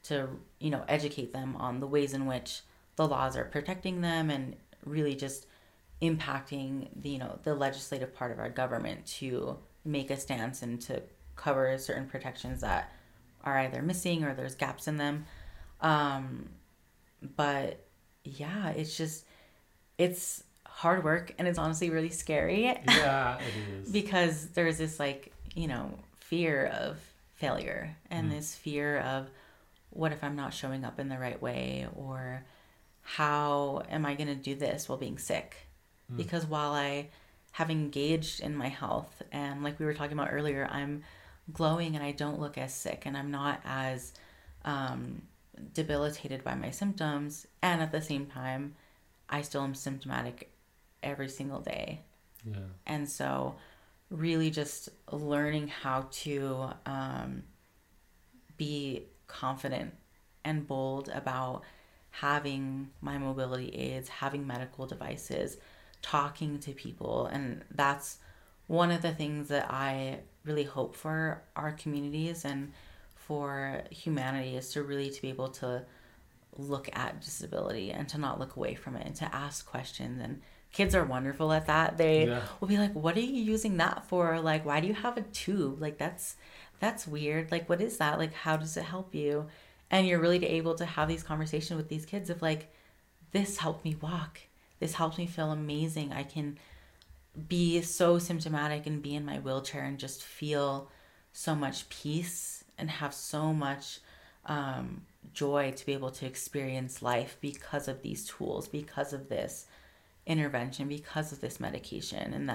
to, you know, educate them on the ways in which the laws are protecting them and really just impacting the, you know, the legislative part of our government to make a stance and to cover certain protections that are either missing or there's gaps in them. But yeah, it's just, it's hard work, and it's honestly really scary. Yeah, it is. Because there's this, like, you know, fear of failure and this fear of, what if I'm not showing up in the right way, or how am I going to do this while being sick? Because while I have engaged in my health, and like we were talking about earlier, I'm glowing and I don't look as sick and I'm not as debilitated by my symptoms, and at the same time I still am symptomatic every single day. Yeah. And so really just learning how to be confident and bold about having my mobility aids, having medical devices, talking to people. And that's one of the things that I really hope for our communities and for humanity, is to really to be able to look at disability and to not look away from it and to ask questions. And kids are wonderful at that. They will be like, what are you using that for? Like, why do you have a tube? Like, that's weird. Like, what is that? Like, how does it help you? And you're really able to have these conversations with these kids of, like, this helped me walk. This helped me feel amazing. I can be so symptomatic and be in my wheelchair and just feel so much peace and have so much joy to be able to experience life because of these tools, because of this intervention, because of this medication. And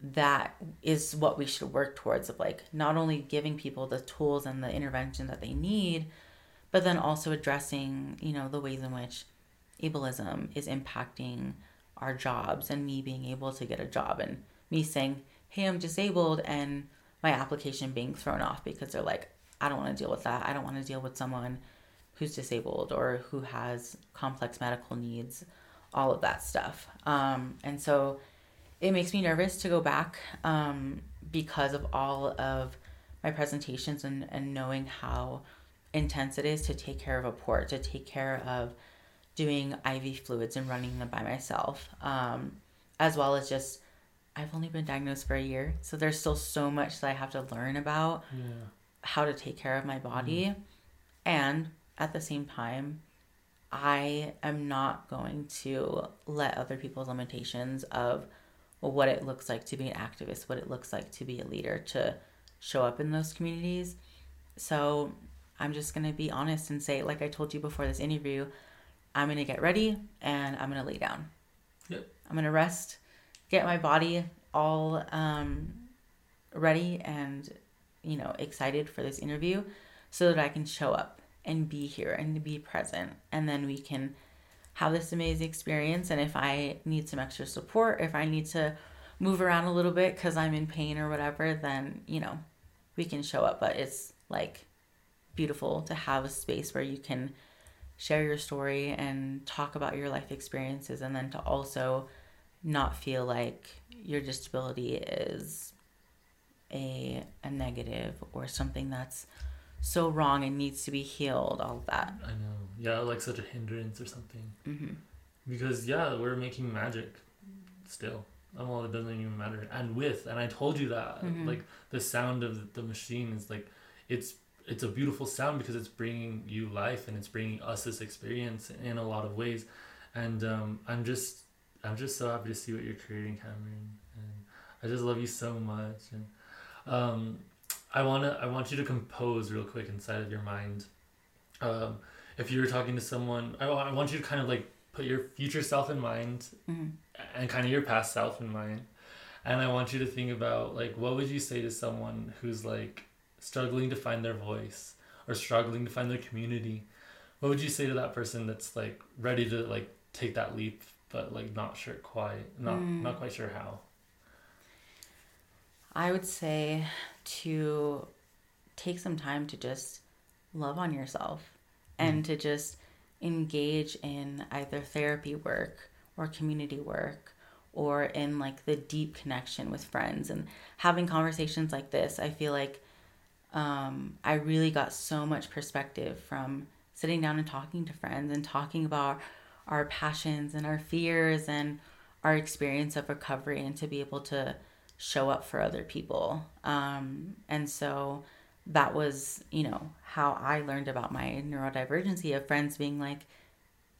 that is what we should work towards, of, like, not only giving people the tools and the intervention that they need, but then also addressing, you know, the ways in which ableism is impacting our jobs and me being able to get a job and me saying, hey, I'm disabled, and my application being thrown off because they're like, I don't want to deal with that. I don't want to deal with someone who's disabled or who has complex medical needs, all of that stuff. And so it makes me nervous to go back because of all of my presentations and knowing how intense it is to take care of a port, to take care of doing IV fluids and running them by myself, as well as just, I've only been diagnosed for a year, so there's still so much that I have to learn about how to take care of my body. And at the same time, I am not going to let other people's limitations of what it looks like to be an activist, what it looks like to be a leader, to show up in those communities. So I'm just going to be honest and say, like I told you before this interview, I'm going to get ready and I'm going to lay down. Yep. I'm going to rest, get my body all ready and, you know, excited for this interview so that I can show up and be here and be present. And then we can have this amazing experience. And if I need some extra support, if I need to move around a little bit because I'm in pain or whatever, then, you know, we can show up. But it's like beautiful to have a space where you can share your story and talk about your life experiences, and then to also not feel like your disability is a negative or something that's so wrong and needs to be healed, all of that. I know. Yeah, like such a hindrance or something. Mm-hmm. Because, yeah, we're making magic still. Well, it doesn't even matter. And I told you that, like, the sound of the machine is like, it's a beautiful sound because it's bringing you life and it's bringing us this experience in a lot of ways. And I'm just so happy to see what you're creating, Cameron. And I just love you so much. And I want you to compose real quick inside of your mind. If you're talking to someone, I want you to kind of like put your future self in mind and kind of your past self in mind. And I want you to think about, like, what would you say to someone who's like struggling to find their voice or struggling to find their community? What would you say to that person that's like ready to like take that leap, but like not quite sure how? I would say to take some time to just love on yourself and to just engage in either therapy work or community work or in like the deep connection with friends and having conversations like this. I feel like I really got so much perspective from sitting down and talking to friends and talking about our passions and our fears and our experience of recovery, and to be able to show up for other people. And so that was, you know, how I learned about my neurodivergency, of friends being like,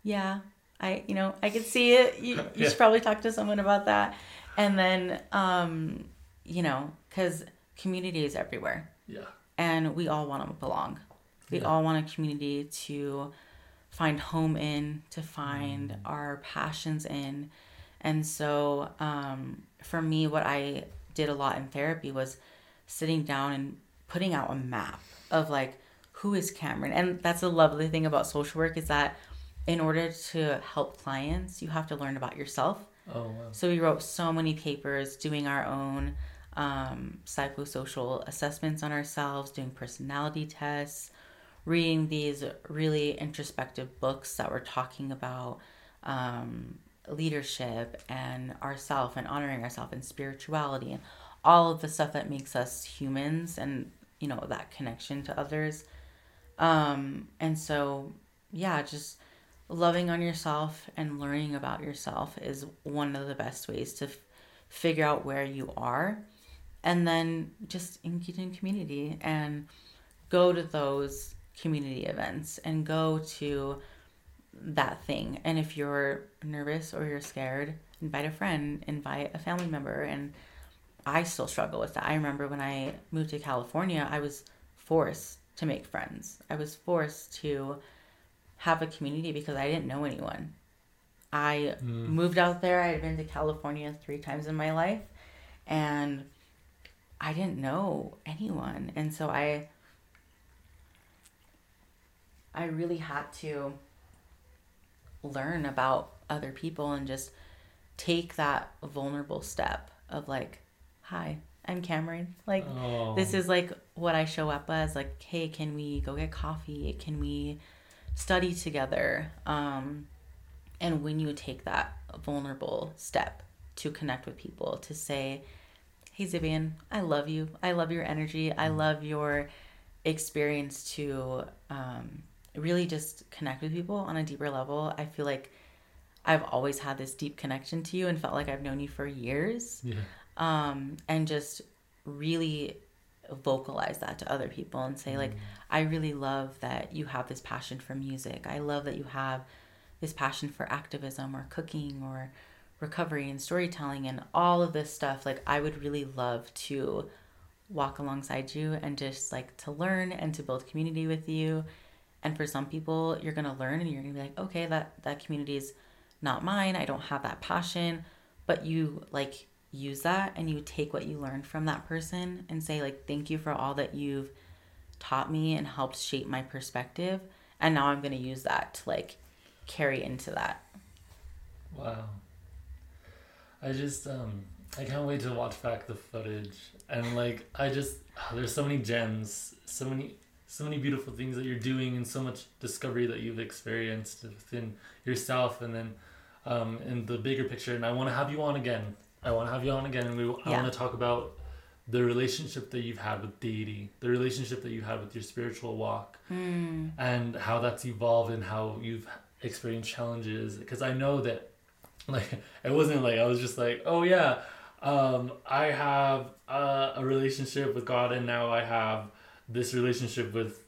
yeah, I could see it. You should probably talk to someone about that. And then, you know, 'cause community is everywhere. Yeah. And we all want to belong. We all want a community to find home in, to find our passions in. And so for me, what I did a lot in therapy was sitting down and putting out a map of like, who is Cameron? And that's a lovely thing about social work, is that in order to help clients, you have to learn about yourself. Oh, wow. So we wrote so many papers doing our own psychosocial assessments on ourselves, doing personality tests, reading these really introspective books that were talking about leadership and ourself and honoring ourself and spirituality and all of the stuff that makes us humans and, you know, that connection to others. And so, yeah, just loving on yourself and learning about yourself is one of the best ways to figure out where you are. And then just engage in community and go to those community events and go to that thing. And if you're nervous or you're scared, invite a friend, invite a family member. And I still struggle with that. I remember when I moved to California, I was forced to make friends. I was forced to have a community because I didn't know anyone. I moved out there. I had been to California 3 times in my life, and I didn't know anyone. And so I really had to learn about other people and just take that vulnerable step of like, hi, I'm Cameron. Like, this is like what I show up as, like, hey, can we go get coffee? Can we study together? And when you take that vulnerable step to connect with people, to say, hey, Zivian, I love you. I love your energy. I love your experience, to really just connect with people on a deeper level. I feel like I've always had this deep connection to you and felt like I've known you for years. Yeah. And just really vocalize that to other people and say, like, I really love that you have this passion for music. I love that you have this passion for activism or cooking or recovery and storytelling and all of this stuff. Like, I would really love to walk alongside you and just like to learn and to build community with you. And for some people, you're going to learn and you're going to be like, okay, that community is not mine. I don't have that passion, but you like use that and you take what you learned from that person and say, like, thank you for all that you've taught me and helped shape my perspective. And now I'm going to use that to like carry into that. Wow. I just, I can't wait to watch back the footage, and like, I just, there's so many gems, so many beautiful things that you're doing, and so much discovery that you've experienced within yourself, and then in the bigger picture. And I want to have you on again. And I want to talk about the relationship that you've had with deity, the relationship that you had with your spiritual walk, and how that's evolved and how you've experienced challenges. Because I know that, like, it wasn't like I was just like, oh yeah, I have a relationship with God, and now I have this relationship with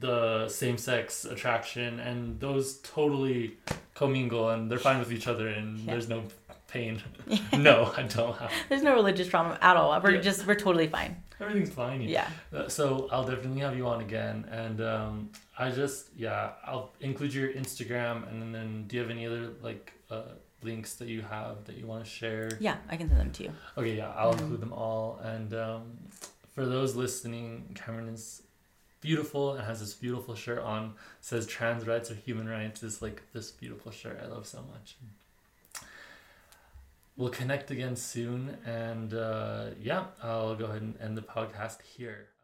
the same-sex attraction, and those totally commingle and they're fine with each other, and there's no pain. No, I don't have. There's no religious trauma at all. We're totally fine. Everything's fine. Yeah. So I'll definitely have you on again, and I'll include your Instagram, and then do you have any other like links that you have that you want to share? Yeah, I can send them to you. Okay, yeah, I'll include them all. And for those listening, Cameron is beautiful and has this beautiful shirt on. It says trans rights are human rights. It's like this beautiful shirt I love so much. We'll connect again soon, and I'll go ahead and end the podcast here.